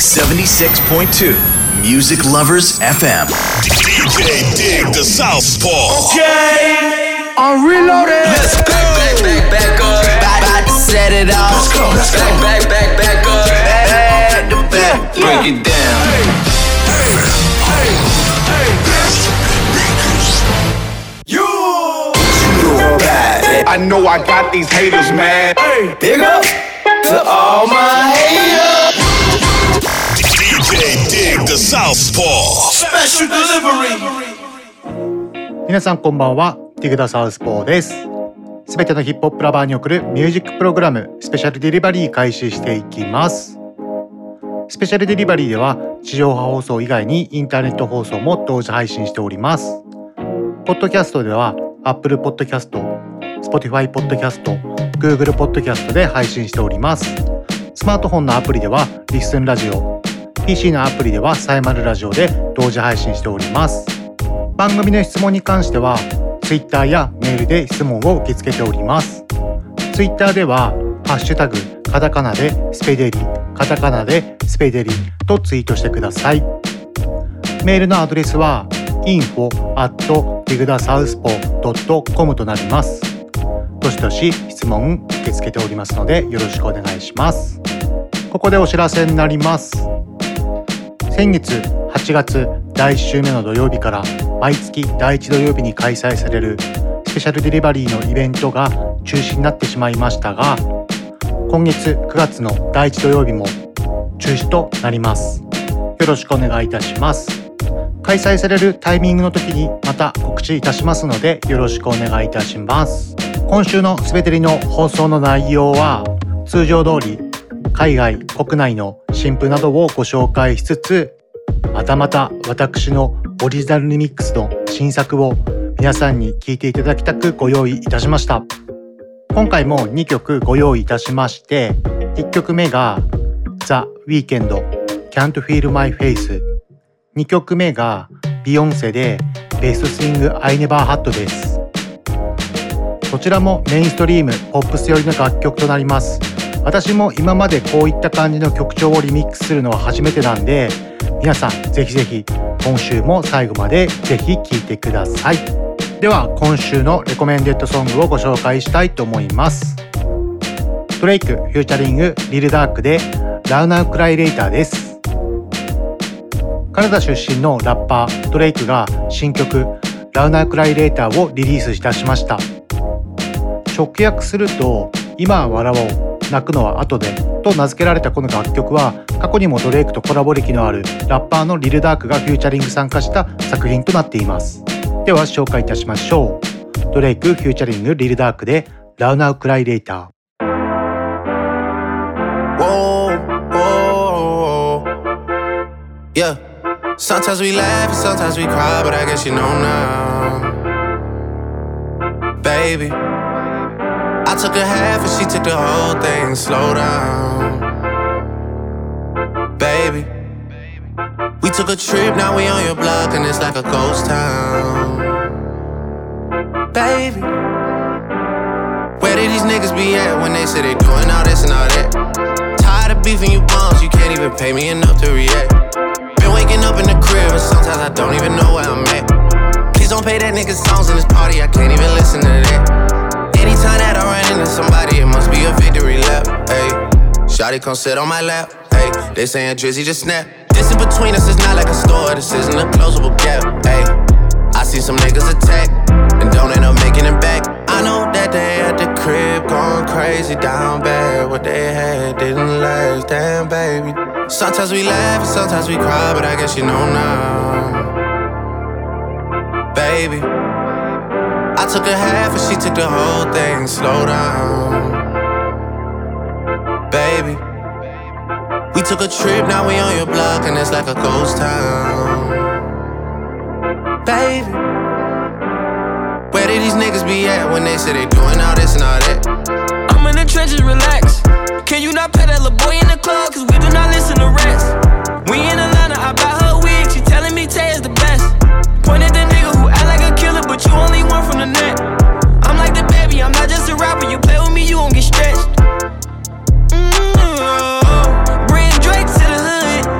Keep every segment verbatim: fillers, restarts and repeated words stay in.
seventy-six point two Music Lovers エフエム. DJ Dig the Southpaw. Okay, I'm reloaded. Let's go. Back, back, back, back up. About to set it off. Let's go. Let's go. Back, back, back, back up. Back to back. Break it down. Hey, hey, hey. I know I got these haters mad. Hey. Big up to all my haters. DJ Dig the Southpaw. Special delivery. 皆さんこんばんは。Dig the Southpaw です。すべてのヒップホップラバーに送るミュージックプログラムスペシャルデリバリー開始していきます。スペシャルデリバリーでは地上波放送以外にインターネット放送も同時配信しております。ポッドキャストでは Apple Podcast。Spotify ポッドキャスト、Google ポッドキャストで配信しております。スマートフォンのアプリではリスンラジオ、ピーシー のアプリではサイマルラジオで同時配信しております。番組の質問に関しては Twitter やメールで質問を受け付けております。Twitter ではハッシュタグカタカナでスペデリ、カタカナでスペデリとツイートしてください。メールのアドレスは info at digthesouthpaw dot com となります。どしどし質問受け付けておりますのでよろしくお願いします。ここでお知らせになります。先月はちがつだいいっしゅうめの土曜日から毎月だいいち土曜日に開催されるスペシャルデリバリーのイベントが中止になってしまいましたが、今月くがつのだいいち土曜日も中止となります。よろしくお願いいたします。開催されるタイミングの時にまた告知いたしますのでよろしくお願いいたします。今週のすべてりの放送の内容は通常通り海外国内の新譜などをご紹介しつつ、またまた私のオリジナルリミックスの新作を皆さんに聴いていただきたくご用意いたしました。今回もにきょくご用意いたしまして、いっきょくめが The Weeknd Can't Feel My Face、 にきょくめがビヨンセで Best Thing I Never Had です。こちらもメインストリームポップス寄りの楽曲となります。私も今までこういった感じの曲調をリミックスするのは初めてなんで、皆さんぜひぜひ今週も最後までぜひ聴いてください。では今週のレコメンデッドソングをご紹介したいと思います。Drakeフューチャリングリルダークで Now Now Cry Later です。カナダ出身のラッパー Drake が新曲 Now Now Cry Later をリリースいたしました。直訳すると今笑おう泣くのは後でと名付けられたこの楽曲は、過去にもドレイクとコラボ歴のあるラッパーのリルダークがフューチャリング参加した作品となっています。では紹介いたしましょう。ドレイクフューチャリングリルダークで Now Now Cry Later。 Whoa, whoa, yeah. Sometimes we laugh, sometimes we cry, but I guess you know now, baby.I took a half and she took the whole thing. Slow down, baby. We took a trip, now we on your block and it's like a ghost town, baby. Where did these niggas be at when they say they doing all this and all that? Tired of beefing you bums, you can't even pay me enough to react. Been waking up in the crib and sometimes I don't even know where I'm at. Please don't play that nigga songs in this party, I can't even listen to that.Anytime that I run into somebody, it must be a victory lap, ayy. Shawty come sit on my lap, ayy. They saying Drizzy just snap. This is between us, it's not like a store, this isn't a closable gap, ayy. I see some niggas attack, and don't end up making it back. I know that they at the crib, going crazy, down bad. What they had didn't last, damn baby. Sometimes we laugh, and sometimes we cry, but I guess you know now, baby.I took a half and she took the whole thing. Slow down, baby. We took a trip, now we on your block and it's like a ghost town, baby. Where did these niggas be at when they say they doing all this and all that? I'm in the trenches, relax. Can you not pet that little boy in the club? Cause we do not listen to rats. We in Atlanta, I bought her wig. She telling me Tay is the best. Pointed the nigga who act like a killer, but you only one from the net. I'm like the baby, I'm not just a rapper. You play with me, you gon' get stretched. Mm-hmm. Bring Drake to the hood.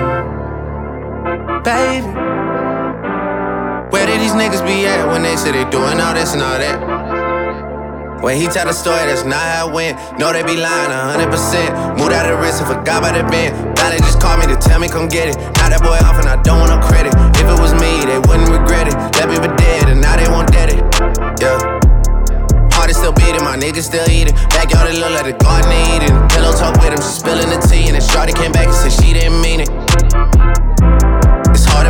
Baby, where did these niggas be at when they say they doing all this and all that? When he tell the story, that's not how it went. No, they be lying one hundred percent. Moved out of the wrist and forgot about the bend. Now they just call me to tell me come get it. Now that boy off and I don't want no credit. If it was me, they wouldn't regret it. Left me for dead and now they won't dead it. Yeah. Heart is still beating, my niggas still eating. Backyard it look like the garden of Eden. Pillow talk with him, she spilling the tea. And then shorty came back and said she didn't mean it. It's hard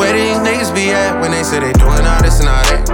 where do these niggas be at when they say they doing all this and all that?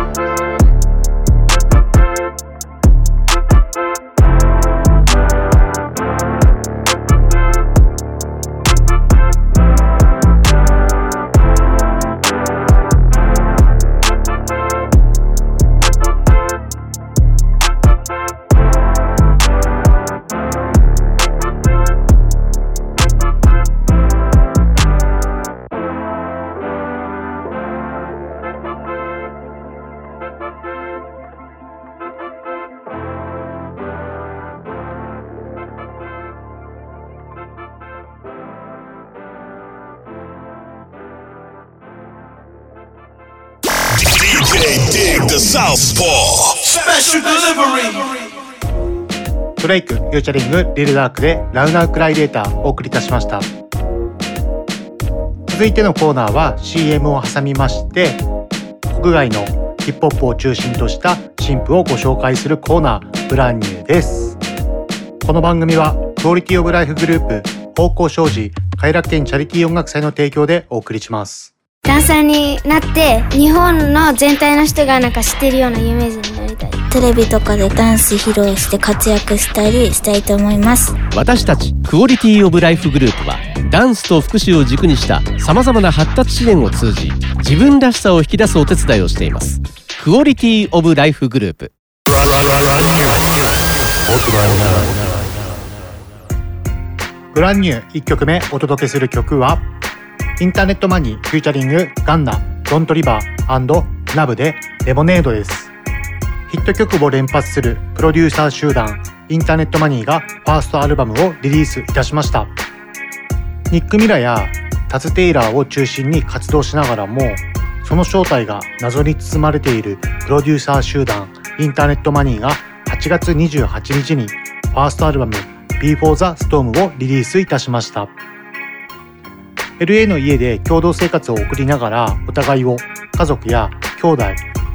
ドレイクフューチャリングリルダークでラウナークライデータをお送りいたしました。続いてのコーナーは シーエム を挟みまして国外のヒップホップを中心とした新譜をご紹介するコーナーブランニューです。この番組はクオリティオブライフグループ方向商事偕楽園チャリティー音楽祭の提供でお送りします。ダンサーになって日本の全体の人がなんか知ってるようなイメージになりたい。テレビとかでダンス披露して活躍したりしたいと思います。私たちクオリティオブライフグループはダンスと福祉を軸にした様々な発達支援を通じ自分らしさを引き出すお手伝いをしています。クオリティオブライフグループ。ブランニューいっきょくめお届けする曲はインターネットマニーフューチャリングガンナ、ドントリバー&ナブでレモネードです。ヒット曲を連発するプロデューサー集団インターネットマニーがファーストアルバムをリリースいたしました。ニック・ミラやタズ・テイラーを中心に活動しながらもその正体が謎に包まれているプロデューサー集団インターネットマニーがはちがつにじゅうはちにちにファーストアルバム Before the Storm をリリースいたしました。エルエー の家で共同生活を送りながらお互いを家族や兄弟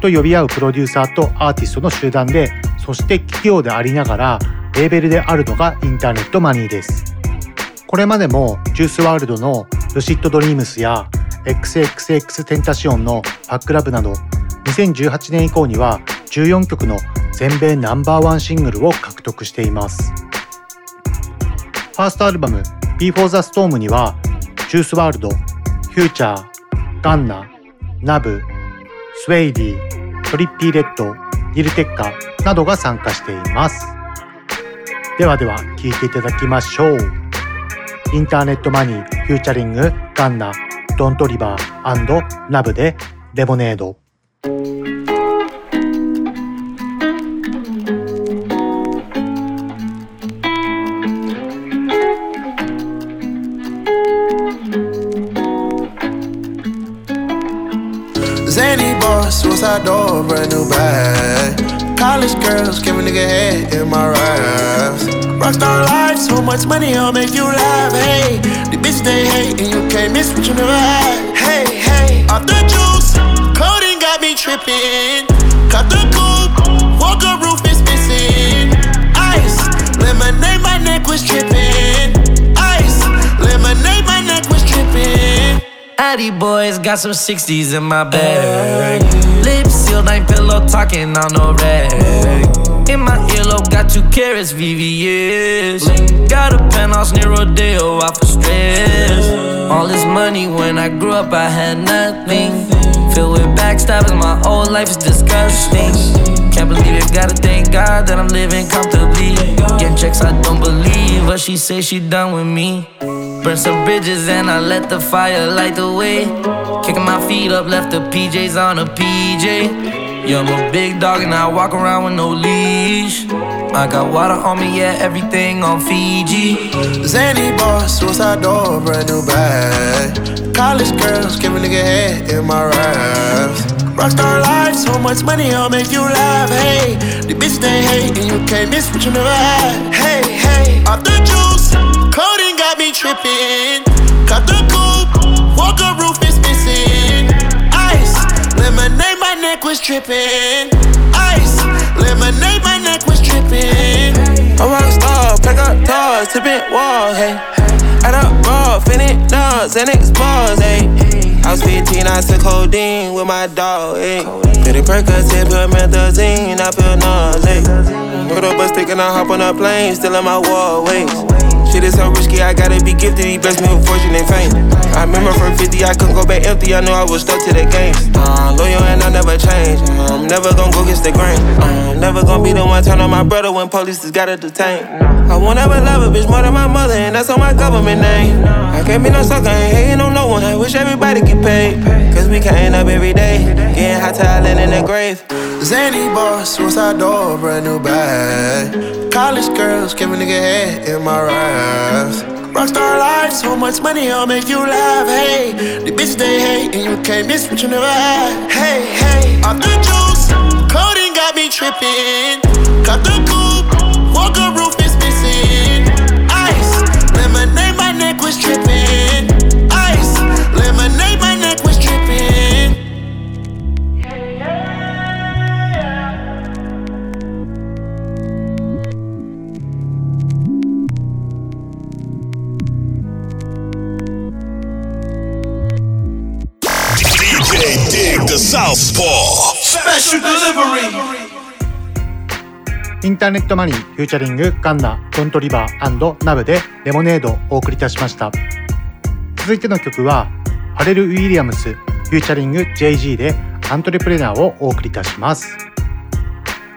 と呼び合うプロデューサーとアーティストの集団で、そして企業でありながらレーベルであるのがインターネットマニーです。これまでもジュースワールドのルシッドドリームスや エックスエックスエックス テンタシオンのファックラブなどにせんじゅうはちねん以降にはじゅうよんきょくの全米ナンバーワンシングルを獲得しています。ファーストアルバム Before the Storm にはジュースワールド、フューチャー、ガンナ、ナブ、スウェイディ、トリッピーレッド、ギルテッカなどが参加しています。ではでは聴いていただきましょう。インターネットマニー、フューチャリング、ガンナ、ドントリバー&ナブでレモネード。What's our door, brand new bag. College girls, give a nigga head in my raps. Rockstar life, so much money, I'll make you laugh. Hey, the bitch they hate, and you can't miss what you never had. Hey, hey, off the juice. tripping. Cut the coupe, Walker roof is missing. Ice, lemonade, my neck was tripping. Ice, lemonade, my neck was tripping. Addy boys got some sixties in my bag. Lips sealed, ain't pillow talking on no rag. In my earlobe, got two carrots, V V S. Got a penthouse near Rodeo, out for stress. All this money, when I grew up, I had nothing. Filled with backstabbing, my whole life is disgusting. Can't believe it, gotta thank God that I'm living comfortably. Getting checks, I don't believe, but she say she done with me. Burn some bridges and I let the fire light the way. Kicking my feet up, left the P Js on a P J. Yeah, I'm a big dog and I walk around with no leash. I got water on me, yeah, everything on Fiji. Zany boss, suicide door, brand new bag. College girls, give a nigga head in my raps. Rockstar life, so much money, I'll make you laugh. Hey, the bitch they hate and you can't miss what you never had. Hey, hey, off the juice, coding got me tripping. Cut the coupe, Walker roof is missing. Ice, lemonade, my neck was trippin', ice, lemonade, my neck was trippin'. I'm a star, pack up toys, tippin' walls, hey. Add up raw, finit nuts, and explores, hey. I was fifteen, I took codeine with my dog, hey. Pretty Percocet, promethazine, I feel nauseous. Put up a stick and I hop on a plane, still in my wall, wait. Shit is so risky, I gotta be gifted. He blessed me with fortune and fame. I remember from fifty, I couldn't go back empty. I knew I was stuck to the game. Uh, loyal and I never change. Uh, I'm never gonna go against the grain. Uh, I'm never gonna be the one turn on my brother when police has gotta detain. I won't ever love a bitch more than my mother, and that's on my government name. I can't be no sucker, ain't hating on no one. I wish everybody get paid. Cause we countin' up every day, getting hot till I land in the grave. Zany boss, suicide door, brand new bag. College girls, give a nigga head in my raps. Rockstar life, so much money, I'll make you laugh. Hey, the bitch they hate, and you can't miss what you never had. Hey, hey, off the juice, coding got me tripping. Cut the coupe, Walker roof is missing. Ice, lemonade, my neck was tripping. Ice, lemonade, my neck was tripping. Southpaw Special Delivery インターネットマニーフューチャリングガンナドントリバー&ナブでレモネードをお送りいたしました。続いての曲はハレル・ウィリアムスフューチャリング ジェイジー でアントレプレナーをお送りいたします。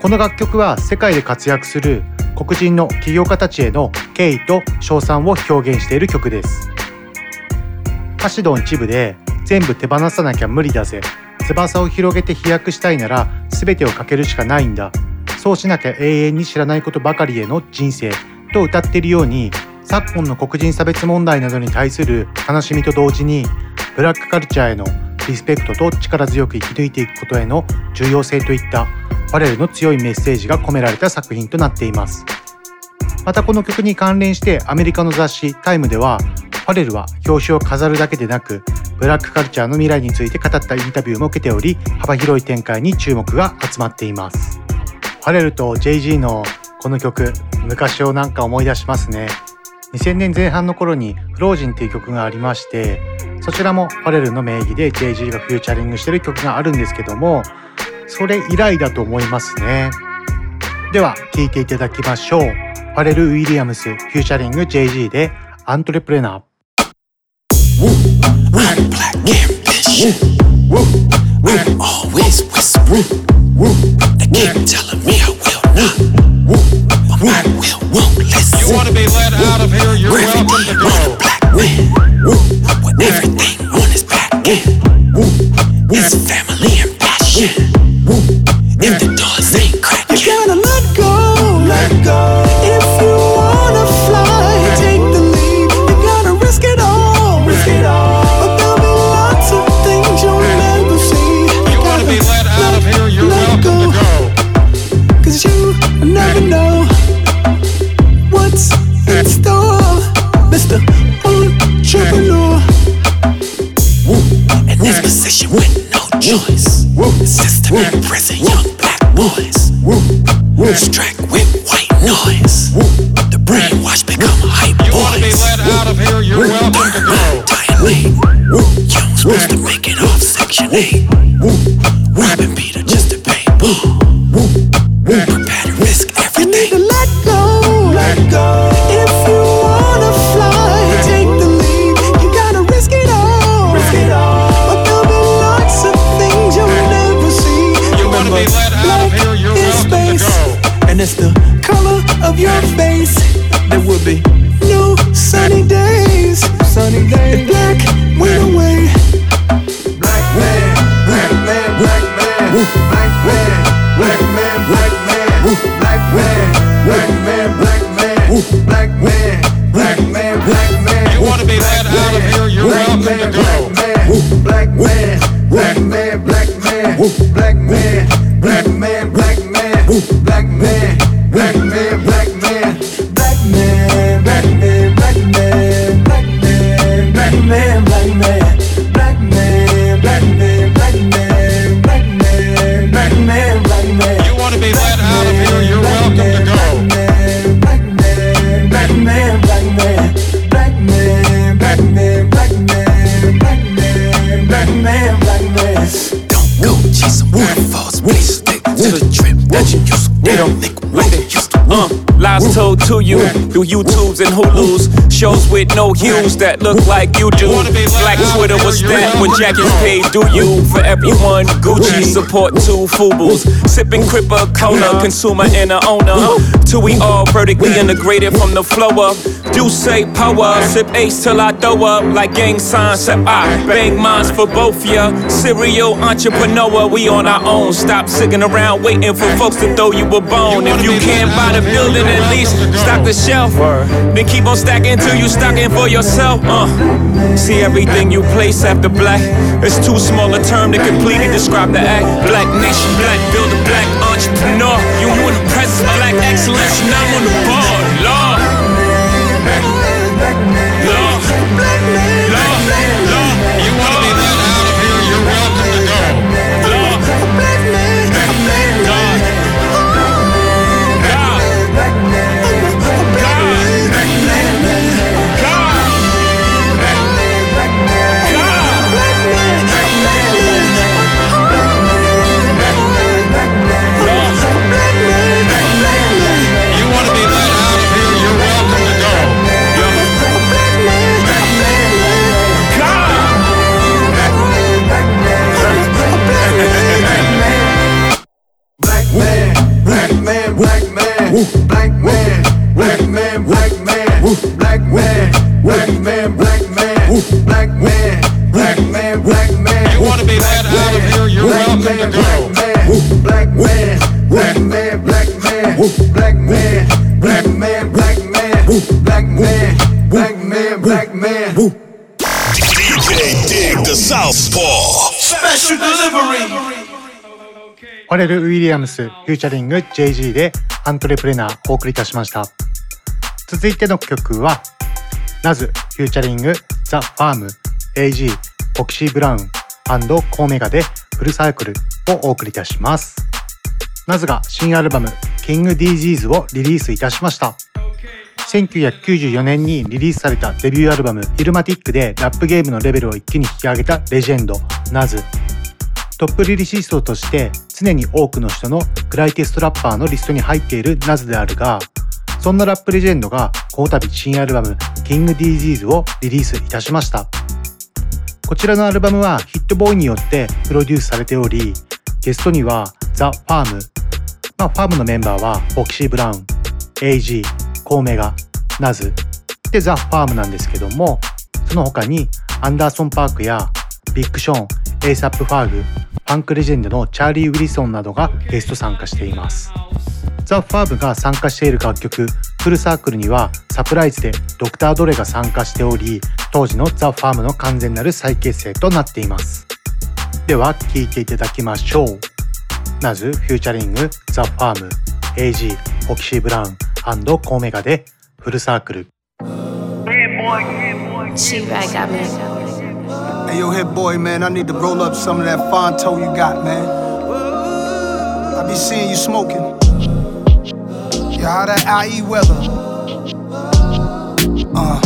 この楽曲は世界で活躍する黒人の起業家たちへの敬意と称賛を表現している曲です。歌詞の一部で全部手放さなきゃ無理だぜ、翼を広げて飛躍したいなら全てをかけるしかないんだ、そうしなきゃ永遠に知らないことばかりへの人生と歌っているように、昨今の黒人差別問題などに対する悲しみと同時にブラックカルチャーへのリスペクトと力強く生き抜いていくことへの重要性といったファレルの強いメッセージが込められた作品となっています。またこの曲に関連してアメリカの雑誌タイムではファレルは表紙を飾るだけでなくブラックカルチャーの未来について語ったインタビューも受けており、幅広い展開に注目が集まっています。ファレルと ジェイジー のこの曲、昔をなんか思い出しますね。にせんねんぜん半の頃にフロージンっていう曲がありまして、そちらもファレルの名義で ジェイジー がフューチャリングしてる曲があるんですけども、それ以来だと思いますね。では聴いていただきましょう。ファレル・ウィリアムスフューチャリング ジェイジー でアントレプレナー。Woo, woo, black ambition. Woo, woo, I always whispering. Woo, they keep telling me I will not. Woo, but I will won't listen. You wanna be let out of here? You're welcome to go. Woo, black man. Woo, with everything on his back end. Woo, his family and passion. Woo, and the doors ain't cracking. You gotta let go, let go.What's in store, Mister Entrepreneur? This track with white noise. Up the brainwash become a hype boys. You wanna be let out of here, you're welcome to go. Tight lane. Young supposed to make it off section eight. Robin Peter just to pay ball. Prepare to risk everything. You need to let go, let go. If you wanna fly, take the lead. You gotta risk it all, risk it all. But there'll be lots of things you'll never see. You wanna be let out of here, you're welcome to go. And it's the color of your face. There will be new sunny days. Sunny days. The black went away. Black man, black man, black man. Black man, black man, black man. Black man, black man, black man. Black man, black man, black man. You wanna be let out of here? You're welcome to go. Black man, black man, black man. Black man, black man, black man. Black man, black man, black man, black man, black man, black man, black man, black man, black man, black man, black man, black man, black man, black man, black man. You wanna be let out of here, you're welcome to go. Black man, black man, black man, black man, black man, black man, black man, black man, black man. Don't go chasing waterfalls, please stick to the trip. Lies told to you through YouTubes and Hulus, shows with no hues that look like you do. Black Twitter was that when jackets paid do you. For everyone, Gucci support two Fubu's. Sipping Crippa Cola, consumer and a owner. Till we all vertically integrated from the flow up. Do say power, sip ace till I throw up. Like gang signs, except I bang minds for both ya. Serial entrepreneur, we on our own. Stop sitting around waiting for folks to throw you a bone. If you can't buy the building, at least stock the shelf. Then keep on stacking till you stocking for yourself. Uh. See everything you place after black. It's too small a term to completely describe the act. Black nation, black builder, black entrepreneur. You want the presence, black excellence, and I'm on the board. Lord, Lord, Lord, Lord. You wanna be let out of here? You're welcome to go. Black man, black man, black man, black man, black man, black man, black man, black man, black man. You wanna be let out of here, you're welcome to go. Black man, black man, black man, black man, black man, black man, black man, black man, black man. D J Dig the Southpaw. Special delivery. ファレル・ウィリアムスフューチャリング ジェイジー でアントレプレナーをお送りいたしました。続いての曲は Nas フューチャリング The Farm エージー Foxy Brown and コーメガでフルサークルをお送りいたします。 Nas が新アルバム King Disease をリリースいたしました。せんきゅうひゃくきゅうじゅうよねんにリリースされたデビューアルバム Illmatic でラップゲームのレベルを一気に引き上げたレジェンド Nas。トップリリシストとして常に多くの人のグライテストラッパーのリストに入っている Nas であるが、そんなラップレジェンドがこの度新アルバム King Disease をリリースいたしました。こちらのアルバムは Hit Boy によってプロデュースされており、ゲストには The Farm、まあ、Farm のメンバーは Foxy Brown、エージー、コーメガ、Nas で The Farm なんですけども、その他にアンダーソンパークやビッグショーン、エイサップファーグ、パンクレジェンドのチャーリー・ウィリソンなどがゲスト参加しています。ザ・ファーブが参加している楽曲フルサークルにはサプライズでドクター・ドレが参加しており、当時のザ・ファームの完全なる再結成となっています。では聴いていただきましょう。 Nas フューチャリングザ・ファーム エージー フォキシー・ブラウン&コーメガでフルサークル。 She right got me. Hey, yo, Hit Boy, man, I need to roll up some of that Fonto you got, man. I be seeing you smoking. Tired of I E weather. Uh.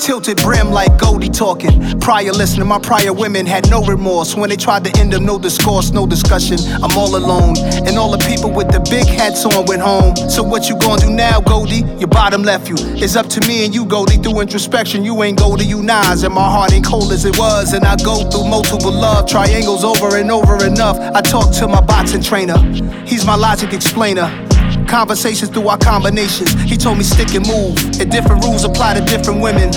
Tilted brim like Goldie talking. Prior listening, my prior women had no remorse. When they tried to end them, no discourse, no discussion. I'm all alone. And all the people with the big hats on went home. So what you gonna do now, Goldie? Your bottom left you. It's up to me and you, Goldie. Through introspection, you ain't Goldie, you Nas. And my heart ain't cold as it was. And I go through multiple love triangles over and over enough. I talk to my boxing trainer. He's my logic explainer. Conversations through our combinations. He told me stick and move. And different rules apply to different women.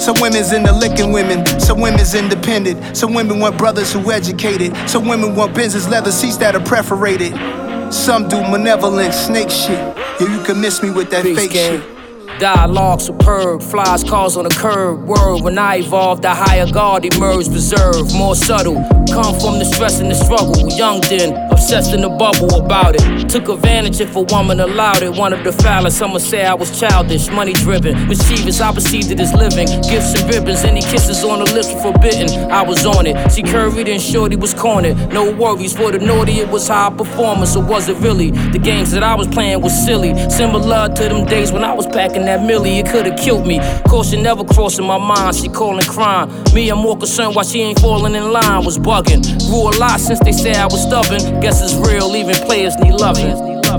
Some women's into licking women. Some women's independent. Some women want brothers who educated. Some women want Benz's leather seats that are perforated. Some do malevolent snake shit. Yeah, you can miss me with that Peace fake game. Shit. Dialogue superb, flies cars on the curb. Word, when I evolved, the higher guard emerged, reserved, more subtle. Come from the stress and the struggle. Young then, obsessed in the bubble about it. Took advantage if a woman allowed it. One of the foulest, some would say I was childish, money driven. Mischievous, I perceived it as living. Gifts and ribbons, any kisses on the lips were forbidden. I was on it. She curried and shorty was cornered. No worries for the naughty, it was high performance, or was it really? The games that I was playing was silly. Similar to them days when I was packing that millie, it could've killed me. Caution never crossing my mind, she calling crime. Me, I'm more concerned why she ain't falling in line. Was bugging, grew a lot since they said I was stubborn. Guess it's real, even players need loving.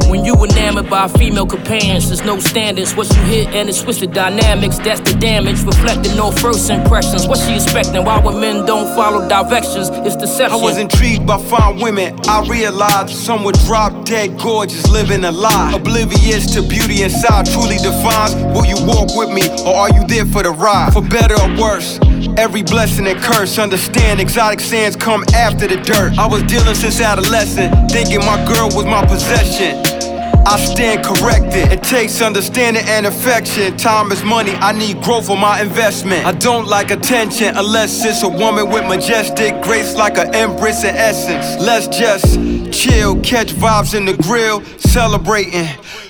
When you enamored by female companions, there's no standards. What you hit and it switched the dynamics, that's the damage. Reflecting on first impressions, what she expecting? Why would men don't follow directions? It's deception. I was intrigued by fine women. I realized some were drop dead gorgeous, living a lie. Oblivious to beauty inside truly defines. Will you walk with me or are you there for the ride? For better or worse, every blessing and curse. Understand exotic sands come after the dirt. I was dealing since adolescent, thinking my girl was my possession. I stand corrected. It takes understanding and affection. Time is money, I need growth for my investment. I don't like attention unless it's a woman with majestic grace, like an empress in essence. Let's just chill, catch vibes in the grill, celebrating.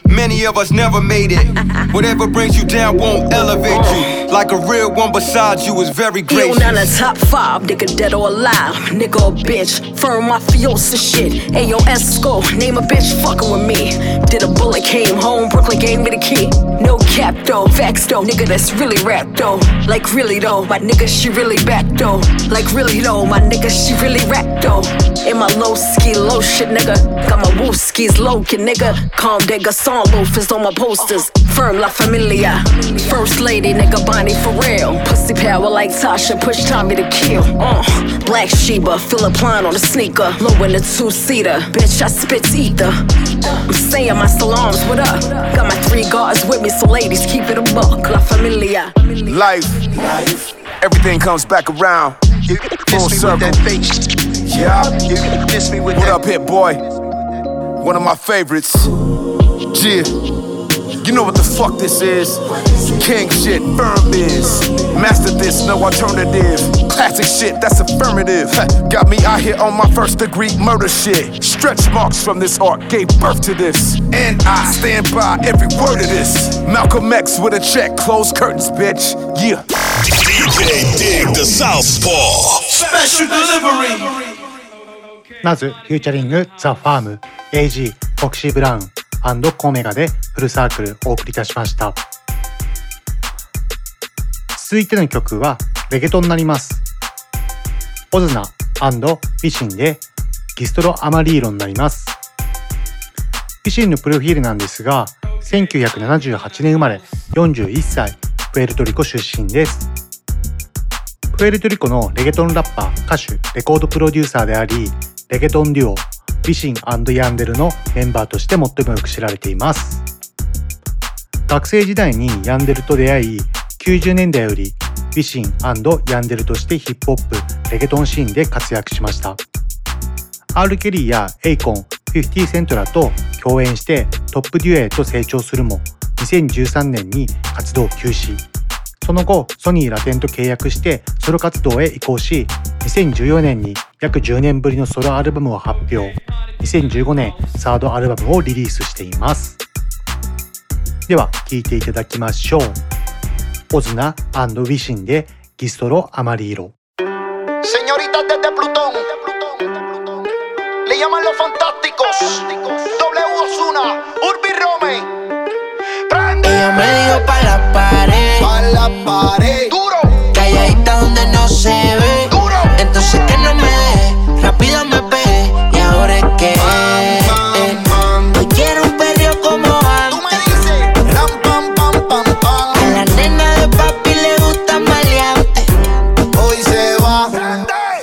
Many of us never made it. Whatever brings you down won't elevate you. Like a real one beside you is very gracious. Yo, now the top five, nigga dead or alive. Nigga or bitch, firm mafiosa shit. Ayo, Esco, name a bitch fucking with me. Did a bullet, came home, Brooklyn gave me the key. No cap though, facts though, nigga that's really rap though. Like really though, my nigga she really back though. Like really though, my nigga she really rap though. In my low ski, low shit nigga. Got my woo skis low kid nigga. Calm digger, song loafers on my posters. Firm La Familia, first lady nigga Bonnie Farrell. Pussy power like Tasha, push Tommy to kill. Uh, Black Sheba, Philip Line on the sneaker. Low in the two-seater, bitch I spit ether. I'm saying my salons, what up? Got my three guards with me, so ladies keep it a buck. La Familia. Life, life, everything comes back around. You full circle. That fake. Yeah, you can kiss me with what that. What up, Hit Boy? One of my favorites. Yeah, you know what the fuck this is. King shit, firm is. Master this, no alternative. Classic shit, that's affirmative. Got me out here on my first degree murder shit. Stretch marks from this art gave birth to this. And I stand by every word of this. Malcolm X with a check, close curtains, bitch. Yeah. D J Dig the Southpaw. Special delivery. まず、フューチャリング、The Farm、エージー、Foxy Brown&コメガでフルサークルお送りいたしました。続いての曲はレゲトになります。オズナ&ビシンでギストロアマリーロになります。ビシンのプロフィールなんですが、せんきゅうひゃくななじゅうはちねん生まれ、よんじゅういっさい、プエルトリコ出身です。プエルトリコのレゲトンラッパー、歌手、レコードプロデューサーであり、レゲトンデュオビシン&ヤンデルのメンバーとして最もよく知られています。学生時代にヤンデルと出会い、きゅうじゅうねんだいよりビシン&ヤンデルとしてヒップホップ、レゲトンシーンで活躍しました。 R ケリーやエイコン、フィフティセントらと共演してトップデュエへと成長するも、にせんじゅうさんねんに活動休止。その後ソニーラテンと契約してソロ活動へ移行し、にせんじゅうよねんに約じゅうねんぶりのソロアルバムを発表。にせんじゅうごねんサードアルバムをリリースしています。では聴いていただきましょう。オズナ&ウィシンでギストロアマリーロ。Señoritas desde Plutón, le llaman los fantásticos. pa' la pared. Pa' la pared. Duro. Calladita donde no se ve. Duro. Entonces que no me dé, rápido me pegué. Y ahora es que hoy quiero un perreo como antes. Tú me dices, ram, pam, pam, pam, pam. A la nena de papi le gusta maleante. Hoy se va.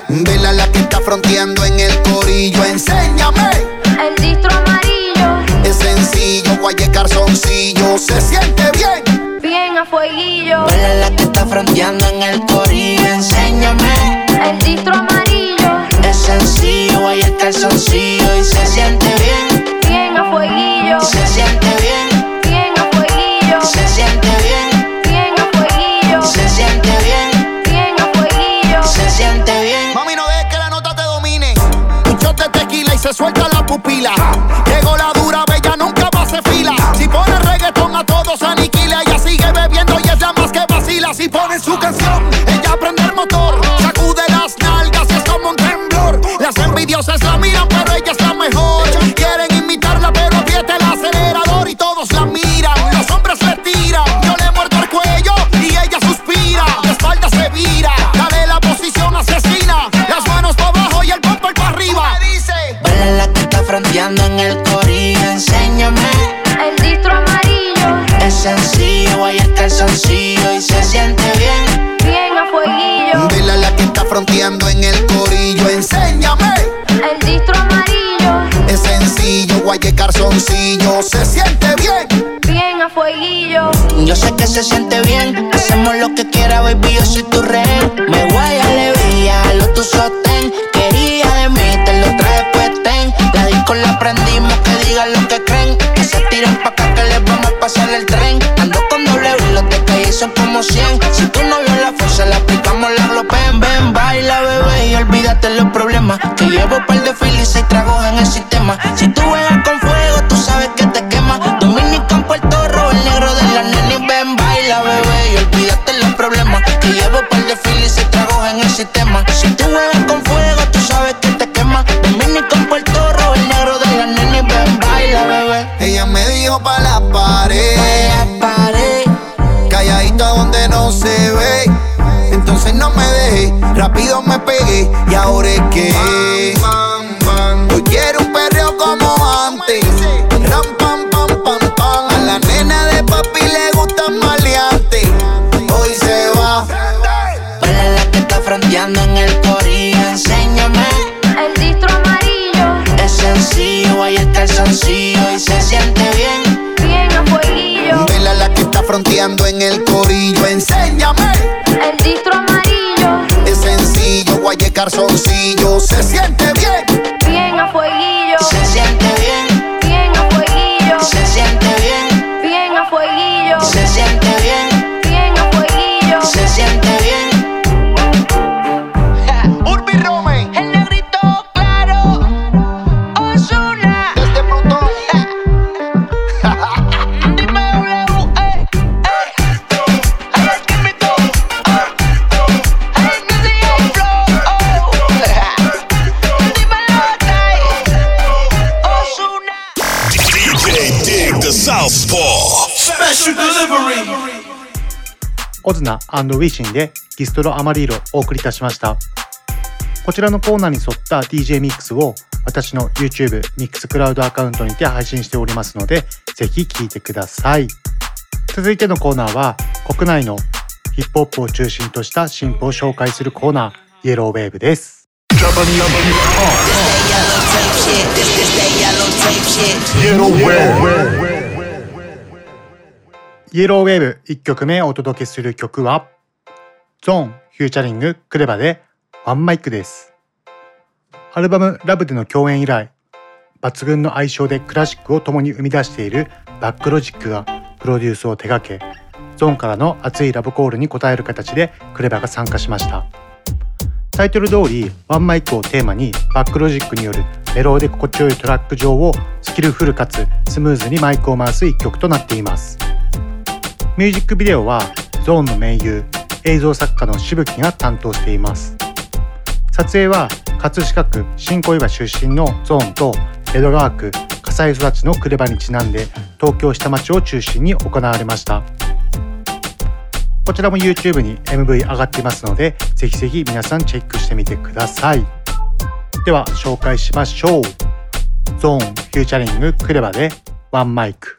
Vela a la que está fronteando en el corillo. Enséñame. El distro amarillo. Es sencillo, guaye calzoncillo. Se siente bien. Bien a fueguillo. Vela a la que está fronteando en el corillo. Enséñame. El distro amarillo. Es sencillo, guaye calzoncillo. Y se siente bien. Bien a fueguillo. Y se siente bien. Bien a fueguillo. Y se siente bien. Bien a fueguillo. Y se siente bien. Bien a fueguillo. Y se siente bien. Mami, no dejes que la nota te domine. Un shot de tequila y se suelta la pupila. Llegó la dura, bella, nunca va a hacer fila. Si pone reggaetón a todos aniquila. Ella sigue bebiendo y es la más que vacila. Si pone su canción, ella prende el motor. Sacude las nalgas y es como un temblor. Las envidiosas la miran pero ella es la mejor. Quieren imitarla pero aprieta el acelerador y todos la miran. Los hombres le tiran, yo le muerdo el cuello y ella suspira. La espalda se vira, dale la posición asesina. Las manos para abajo y el bumper para arriba. Baila la que está fronteando en el corillo, enséñame. El distro amarillo. Es sencillo, hay el calzoncillo y se siente bien. Bien a fueguillo. Baila la que está fronteando en el corillo, enséñame. El distro amarillo. Es sencillo, guaye calzoncillo, se siente bien. Bien a fueguillo. Yo sé que se siente bien. Hacemos lo que quiera, baby, yo soy tu rehén. Me guaya, le veía, lo tu sostén. Quería de mí, te lo traje pues ten. La disco la prendimos, que digan lo que creen. Que se tiran pa' acá, que les vamos a pasar el tren. Ando con doble y los de calle son como cien. Si tú no ves la fuerza, la aplicamos, la glopen. Ven, baila, bebé, y olvídate los problemas. Que llevo un par de filis y seis tragos en el sistema. Si tú juegas con fuego, tú sabes que te quema. Dominican, Puerto Rico, el negro de la neni. Ven, baila, bebé, y olvídate los problemas. Que llevo un par de filis y seis tragos en el sistema. Si tú juegas con fuego, tú sabes que te quema. Dominican, Puerto Rico, el negro de la neni. Ven, baila, bebé. Ella me dijo pa' la pared, pa' la pared. Calladita donde no se ve. Entonces no me dejé, rápido me pegué. Y ahora es que bam, bam, bam. Hoy quiero un perreo como antes. Ram, pam, pam, pam, pam. A la nena de papi le gustan maleantes. Hoy se va. Para la que está fronteando en el corillo, enséñame. El distro amarillo. Es sencillo, ahí está el calzoncillo. Y se siente bien. Bien a fueguillo. Vela la que está fronteando en el corillo, enséñame. El distro amarillo. Es sencillo, guaye calzoncillo. Se siente bien. Bien a fueguillo. Se siente bien. Bien a fueguillo. Se siente bien. Bien a fueguillo. Se siente bien. Bien a fueguillo. Se siente bien. Urbi Rome, el negrito claro. Ozuna. Desde Plutón. Dime W, eh,オズナ&ウィシンでギストロアマリーロをお送りいたしました。こちらのコーナーに沿った ディージェー ミックスを私の YouTube ミックスクラウドアカウントにて配信しておりますので、ぜひ聴いてください。続いてのコーナーは国内のヒップホップを中心とした新譜を紹介するコーナー、イエローウェーブです。イエローウェーブイエローウェーブいっきょくめお届けする曲はゾーンフューチャリングクレバでワンマイクです。アルバムラブでの共演以来、抜群の相性でクラシックを共に生み出しているバックロジックがプロデュースを手掛け、ゾーンからの熱いラブコールに応える形でクレバが参加しました。タイトル通りワンマイクをテーマに、バックロジックによるメローで心地よいトラック上をスキルフルかつスムーズにマイクを回すいっきょくとなっています。ミュージックビデオはゾーンの盟友、映像作家のしぶきが担当しています。撮影は葛飾区新小岩出身のゾーンと江戸川区葛西育ちのクレバにちなんで、東京下町を中心に行われました。こちらも YouTube に エムブイ 上がっていますので、ぜひぜひ皆さんチェックしてみてください。では紹介しましょう。ゾーンフューチャリングクレバでワンマイク。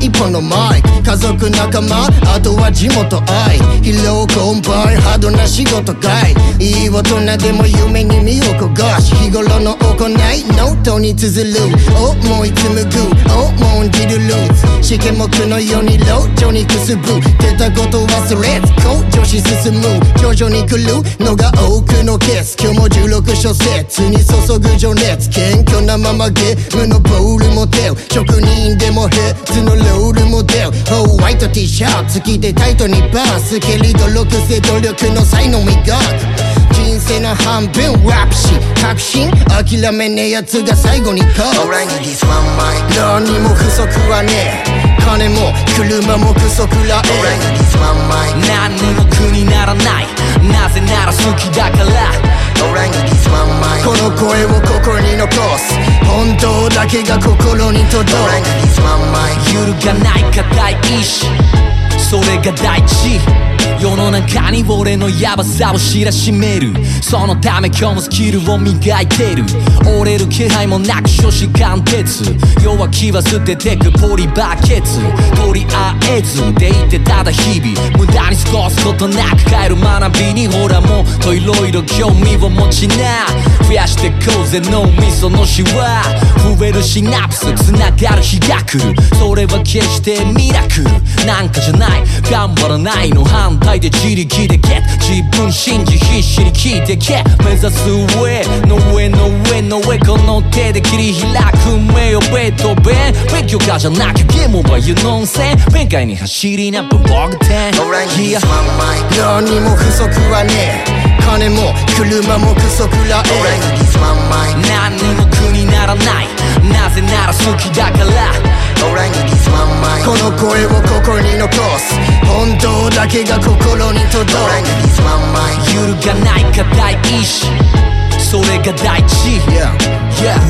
一本のマイク、家族仲間、あとは地元愛、疲労困憊、ハードな仕事外、いい大人でも夢に身を焦がし、日頃の行いノートに綴る思い紡ぐ思いじるルーツ、試験目のように路上にくすぶ出たこと忘れず向上し進む、徐々に来るのが多くのケース、今日もじゅうろく小節に注ぐ情熱、謙虚なままゲームのボールも手を職人でもヘッズのルーツロールモデル、ホワイト T シャツ着てタイトにバース、けれどろくせ努力の才能磨く、人生の半分ラップし確信諦めねえやつが最後に勝つ。 All I need is one mic、 何も不足はねえ、金も車も不足らえ、 All I need is one mic、 何にも苦にならない、なぜなら好きだから、 All I need is one mic、 この声を心に残す、本当だけが心に届く、 All I need is one mic、 揺るがない固い意志、それが大事、世の中に俺のヤバさを知らしめる、そのため今日もスキルを磨いてる、折れる気配もなく初志貫徹、弱気は捨ててくポリバケツ、とりあえずでいてただ日々無駄に過ごすことなく帰る学びに、ほらもっといろいろ興味を持ちな、増やしてこうぜ脳みそのシワ、増えるシナプス繋がる日が来る、それは決してミラクルなんかじゃない、頑張らないの反対で自力でゲット、自分信じ必死に聞いてけ、目指す上の上の上の上、この手で切り開く目をベートーベン、勉強家じゃなきゃゲームオーバー、you know what I'm saying、 弁解に走りな文房具店、何も不足はねえ、金も車も不足らえ、何にも苦にならない、なぜなら好きだから、この声を心に残す、本当だけが心に届く、揺るがない固い意志、それが大事、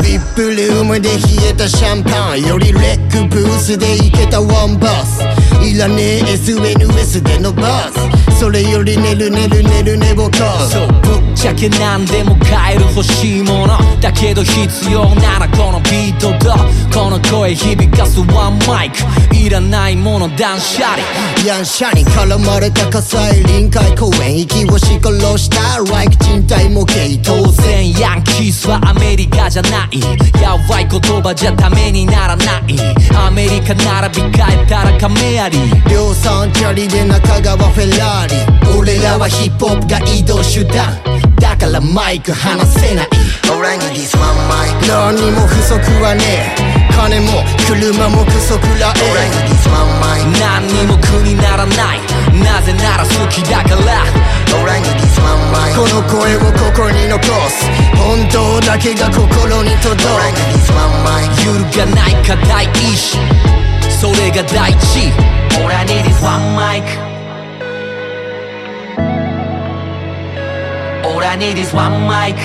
ビップルームで冷えたシャンパンよりレックブースで行けたワンバス、いらねえ エスエヌエス でのバス、それより寝る寝る寝る寝ぼかす、そうぶっちゃけ何でも買える欲しいものだけど必要ならこのビートとこの声響かすワンマイク、いらないもの断捨離、ヤンシャに絡まれた火災、臨海公園息をし殺したライク人体模型、当然ヤンキースはアメリカじゃない、やばい言葉じゃためにならない、アメリカ並び替えたらカメアリ、量産チャリで中川フェラーリ、俺らはヒップホップが移動手段だからマイク離せない、俺にthis one mic、 何も不足はねえ、金も車も不足らえ、俺にthis one mic、 何にも苦にならない、なぜなら好きだから、俺にthis one mic、 この声を心に残す、本当だけが心に届く、俺にthis one mic、 揺るがない固い意志、それが大事、All I need is one mic、 All I need is one mic、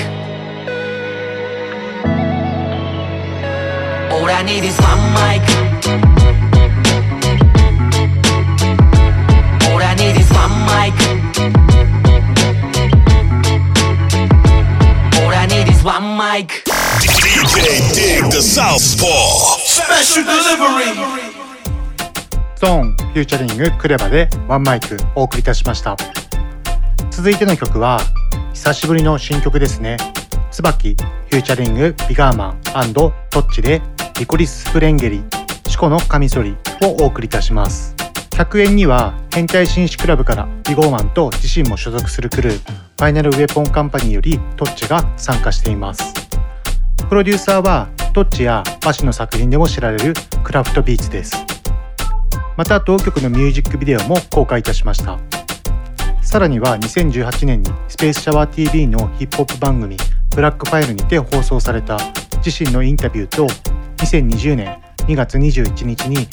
All I need is one mic、 All I need is one mic、 All I need is one mic、 ディージェー Dig the Southpaw Special Delivery、ゾーンフューチャリングクレバでワンマイクお送りいたしました。続いての曲は久しぶりの新曲ですね。Tsubakiフューチャリングビガーマン&トッチでリコリス・フレンゲリシコのカミソリをお送りいたします。ひゃくえんには変態紳士クラブからビゴーマンと自身も所属するクルーファイナルウェポンカンパニーよりトッチが参加しています。プロデューサーはトッチやバシの作品でも知られるクラフトビーツです。また同曲のミュージックビデオも公開いたしました。さらにはにせんじゅうはちねんにスペースシャワー ティーブイ のヒップホップ番組ブラックファイルにて放送された自身のインタビューとにせんにじゅうねんにがつにじゅういちにちに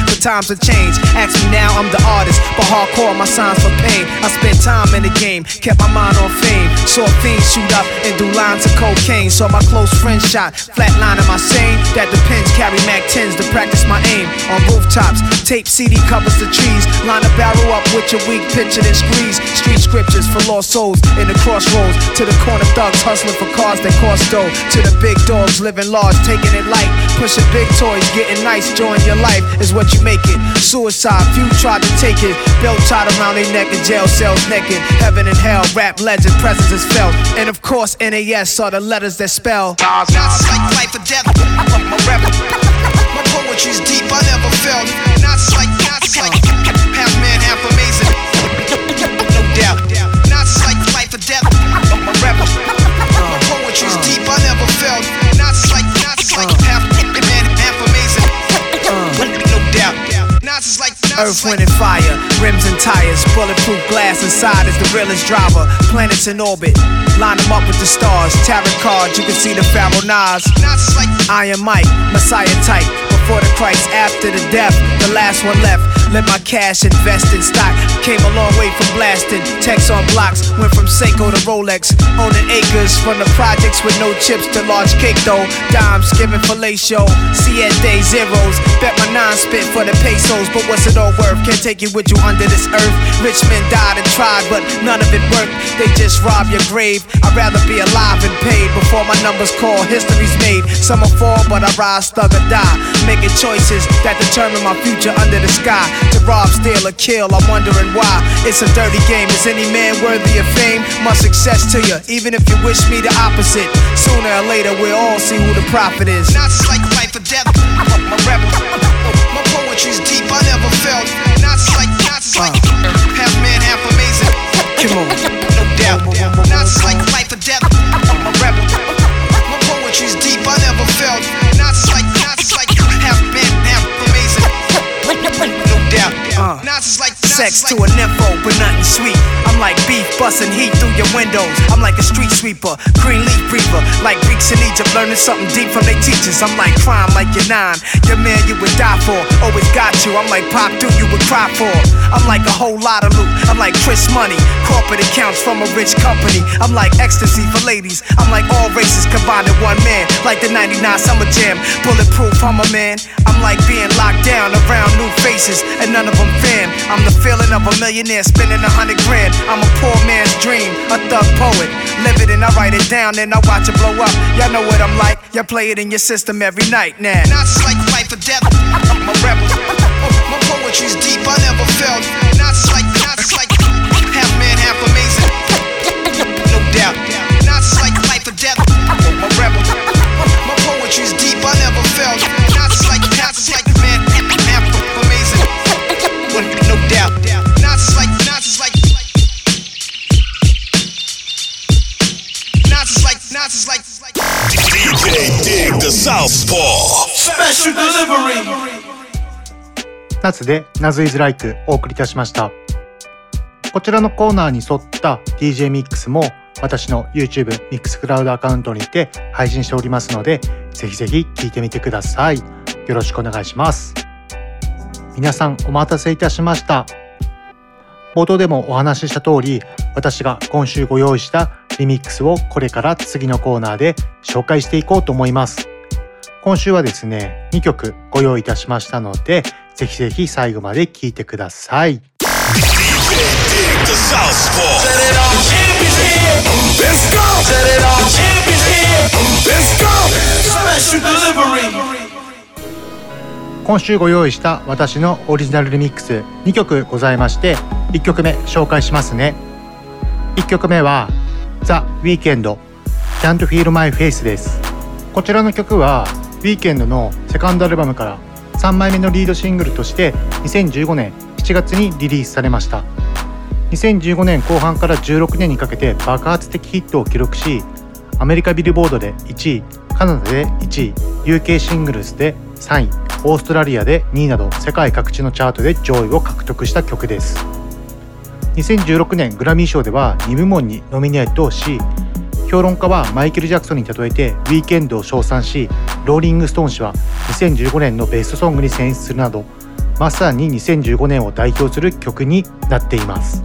but times have changed. Ask me now, I'm the artist, but hardcore my signs for pain. I spent time in the game, kept my mind on fame. Saw fiends shoot up and do lines of cocaine. Saw my close friend shot, flatline am I sane? That depends. Carry Mac tens to practice my aim on rooftops. Tape C D covers the trees. Line a barrel up with your weak picture. And squeeze street scriptures for lost souls in the crossroads. To the corner thugs hustling for cars that cost dough. To the big dogs living large, taking it light. Pushing big toys, getting nice, join your life is what you make it. Suicide, few tried to take it. Belt tied around their neck and jail cells naked. Heaven and hell, rap legend, presence is felt. And of course, N A S are the letters that spell. Nas is like life or death. My rap, my poetry's deep, I never felt. Nas is like, Nas is like half man, half amazing. Nas is like life or death. My rap, my poetry's deep. I never failed. Nas is like, Nas is like half man, half amazing. No doubt. Nas is like Earth, wind and fire, rims and tires, bulletproof glass inside is the realest driver. Planets in orbit, line them up with the stars. Tarot cards, you can see the pharaoh Nas. Nas is like Iron Mike, Messiah type. Before the Christ, after the death, the last one left. Let my cash invest in stock. Came a long way from blasting. Text on blocks, went from Seiko to Rolex. Owning acres from the projects with no chips to large cake though. Dimes giving fellatio, siete zeros. Bet my nine spit for the pesos, but what's it all worth? Can't take it with you under this earth. Rich men died and tried, but none of it worked. They just rob your grave. I'd rather be alive and paid before my numbers call. History's made. Some are fall, but I rise, thug or die. Making choices that determine my future under the sky. To rob, steal, or kill, I'm wondering why. It's a dirty game. Is any man worthy of fame? Much success to you, even if you wish me the opposite. Sooner or later, we'll all see who the prophet is. Nas is like life or death. My rap, my poetry's deep, I never felt. Nas is like, Nas is like half man, half amazing. Come on, no doubt. Nas is like life or death. My rap, my poetry's deep, I never felt. Nas is like, Nas is like half man, half amazing. No doubt. Nas is like sex to a nympho, but nothing sweet. I'm like beef busting heat through your windows. I'm like a street sweeper, green leaf reaper. Like Greeks in Egypt learning something deep from their teachers. I'm like crime, like you're nine. Your man you would die for, always got you. I'm like pop dude you would cry for. I'm like a whole lot of loot. I'm like Chris Money, corporate accounts from a rich company. I'm like ecstasy for ladies. I'm like all races combined in one man. Like the ninety-nine Summer Jam, bulletproof, I'm a man. I'm like being locked down around new faces, and none of them fam. I'm the feeling of a millionaire spending a hundred grand. I'm a poor man's dream, a thug poet. Live it and I write it down and I watch it blow up. Y'all know what I'm like, y'all play it in your system every night now. Not just like life or death, I'm a rebel. My poetry's deep, I never felt. Not just like, not just like half man, half amazing. No doubt. Not just like life or death, I'm a rebel. My poetry's deep, I never felt. Not just like, not just like man, half amazing. No doubt. Not just like, not just like. Not just like, not just like. D J Dig the Southpaw Special Delivery。夏でNas is Likeお送りいたしました。こちらのコーナーに沿った ディージェー ミックスも私の YouTube ミックスクラウドアカウントにて配信しておりますので、ぜひぜひ聴いてみてください。よろしくお願いします。皆さんお待たせいたしました。冒頭でもお話しした通り、私が今週ご用意したリミックスをこれから次のコーナーで紹介していこうと思います。今週はですね、にきょくご用意いたしましたので、ぜひぜひ最後まで聴いてください。今週ご用意した私のオリジナルリミックスにきょくございまして、いっきょくめ紹介しますね。いっきょくめは The Weeknd Can't Feel My Face です。こちらの曲は Weeknd のセカンドアルバムからさんまいめのリードシングルとしてにせんじゅうごねんしちがつにリリースされました。にせんじゅうごねんこう半からじゅうろくねんにかけて爆発的ヒットを記録し、アメリカビルボードでいちい、カナダでいちい、ユーケー シングルスでさんい、オーストラリアでにいなど世界各地のチャートで上位を獲得した曲です。にせんじゅうろくねんグラミー賞ではにぶもんにノミネートをし、評論家はマイケル・ジャクソンに例えてウィーケンドを称賛し、ローリングストーン氏はにせんじゅうごねんのベストソングに選出するなど、まさににせんじゅうごねんを代表する曲になっています。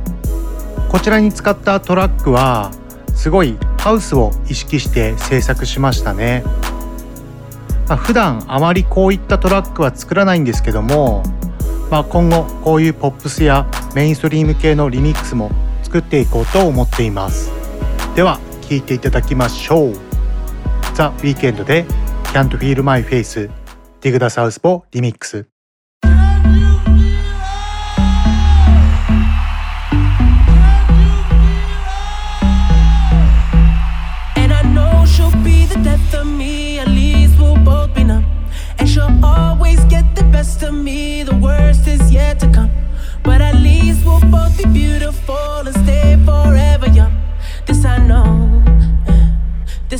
こちらに使ったトラックはすごいハウスを意識して制作しましたね、まあ、普段あまりこういったトラックは作らないんですけども、まあ、今後こういうポップスやメインストリーム系のリミックスも作っていこうと思っています。では聴いていただきましょう。 The Weeknd で Can't Feel My Face Dig the Southpaw リミックス。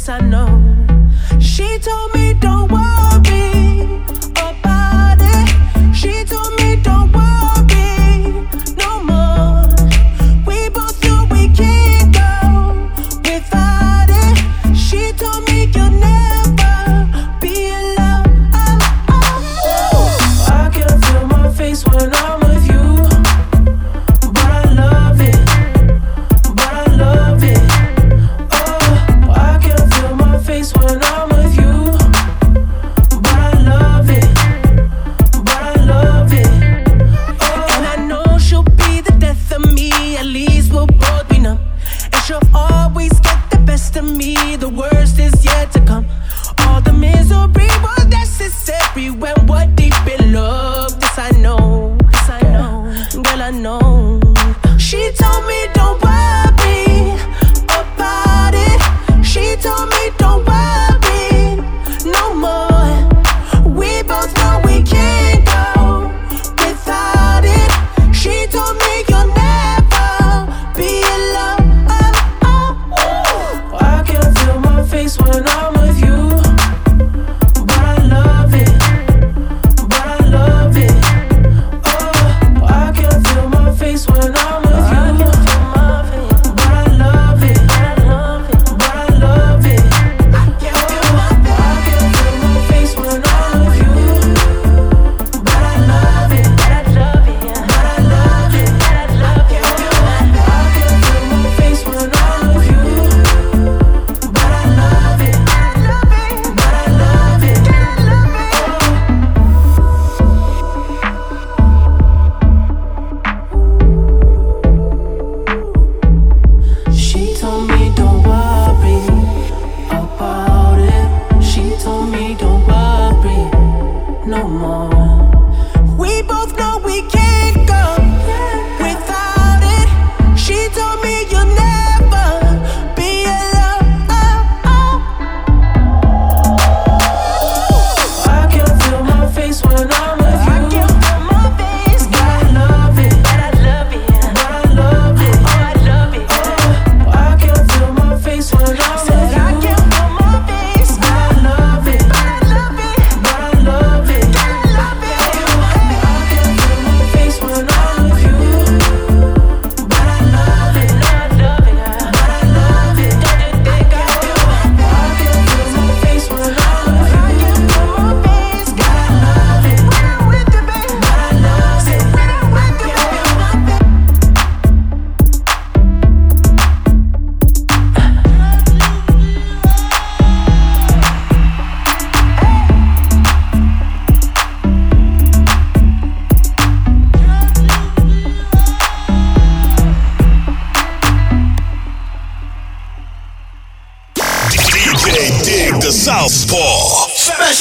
I know. She told me don't worry about it. She told me don't worry no more. We both know we can't go without it. She told me you'll never be alone. Oh, oh, oh. I can feel my face when I'm with you, but I love it. But I love it. When I'm with you, but I love it, but I love it. Oh, and I know she'll be the death of me. At least we'll both be numb. And she'll always get the best of me. The worst is yet to come. All the misery was necessary when we're deep in love. This I know, this I know, girl I know. She told me don't worry about it. She told me don't worry.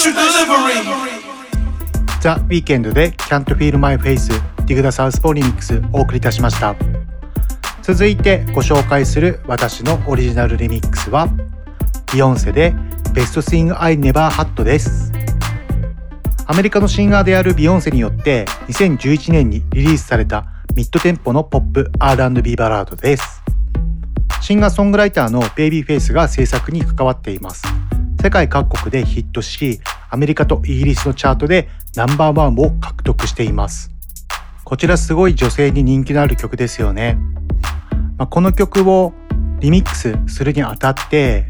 Special Delivery The Weeknd で Can't Feel My Face Dig the Southpaw リミックスお送りいたしました。続いてご紹介する私のオリジナルリミックスはビヨンセで Best Thing I Never Had です。アメリカのシンガーであるビヨンセによってにせんじゅういちねんにリリースされたミッドテンポのポップ アールアンドビー バラードです。シンガーソングライターのベイビーフェイスが制作に関わっています。世界各国でヒットし、アメリカとイギリスのチャートでナンバーワンを獲得しています。こちらすごい女性に人気のある曲ですよね、まあ、この曲をリミックスするにあたって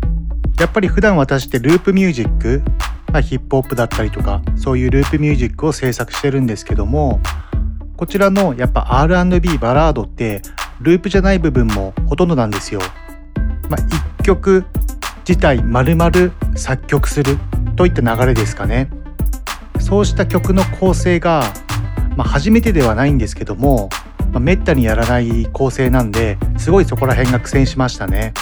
やっぱり普段私ってループミュージック、まあ、ヒップホップだったりとかそういうループミュージックを制作してるんですけども、こちらのやっぱ アールアンドビー バラードってループじゃない部分もほとんどなんですよ、まあ、いっきょく自体丸々作曲するといった流れですかね。そうした曲の構成が、まあ、初めてではないんですけども、まあ、めったにやらない構成なんで、すごいそこら辺が苦戦しましたね、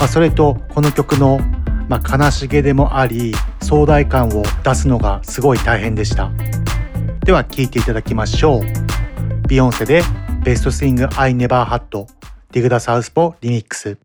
まあ、それとこの曲の、まあ、悲しげでもあり壮大感を出すのがすごい大変でした。では聴いていただきましょう。ビヨンセでBest Thing I Never Had Dig the Southpaw リミックス。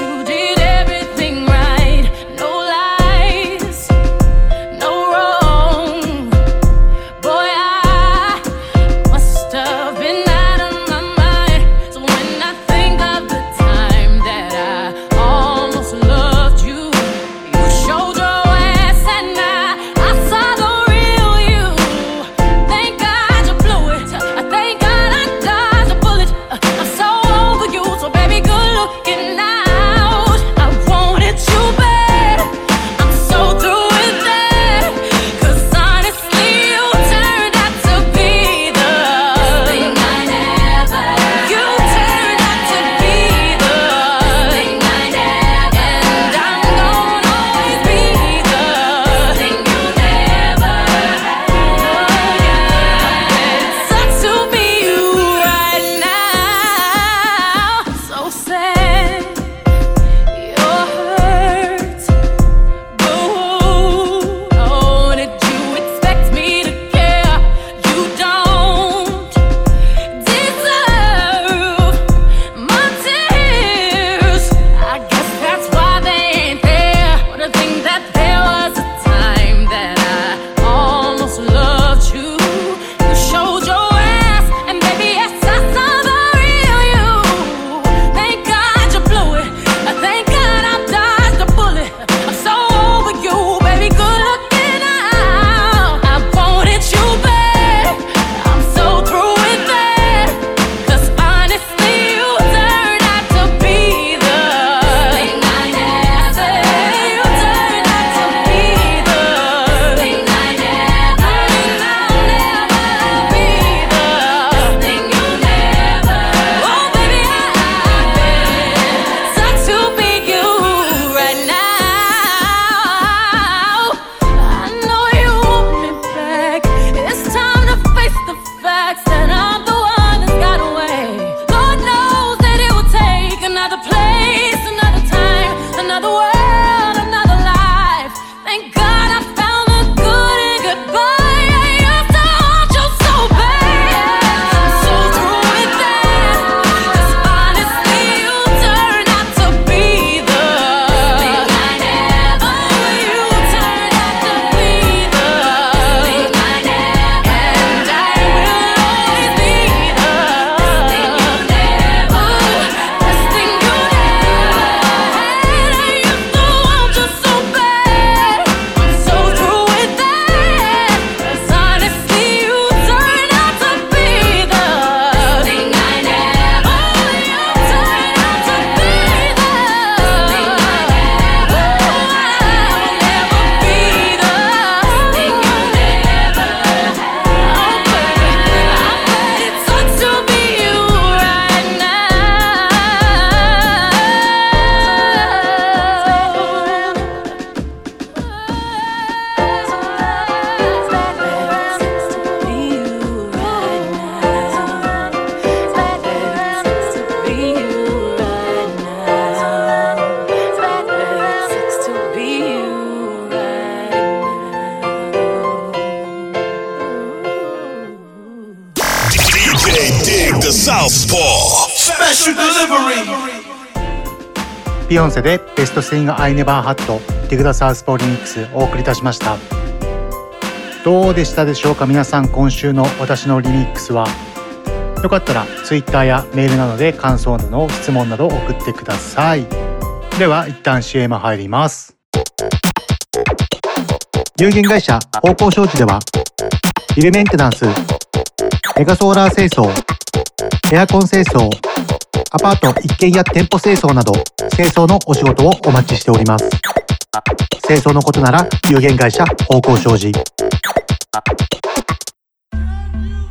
You did everything right, no lies. Special Delivery ビヨンセでベストスイング I Never Had Dig the Southpaw リミックスお送りいたしました。どうでしたでしょうか皆さん。今週の私のリミックスはよかったら Twitter やメールなどで感想など質問など送ってください。では一旦 シーエム 入ります。有限会社方向商事ではビルメンテナンス、メガソーラー清掃、エアコン清掃、アパート一軒や店舗清掃など清掃のお仕事をお待ちしております。清掃のことなら有限会社方向商事。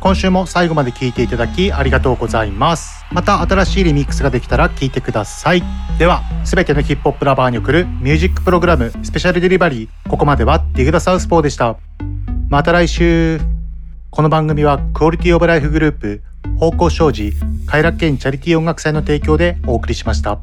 今週も最後まで聞いていただきありがとうございます。また新しいリミックスができたら聞いてください。ではすべてのヒップホップラバーに送るミュージックプログラムスペシャルデリバリー、ここまでは Dig the Southpaw でした。また来週。この番組はクオリティオブライフグループ、方向商事、偕楽園チャリティー音楽祭の提供でお送りしました。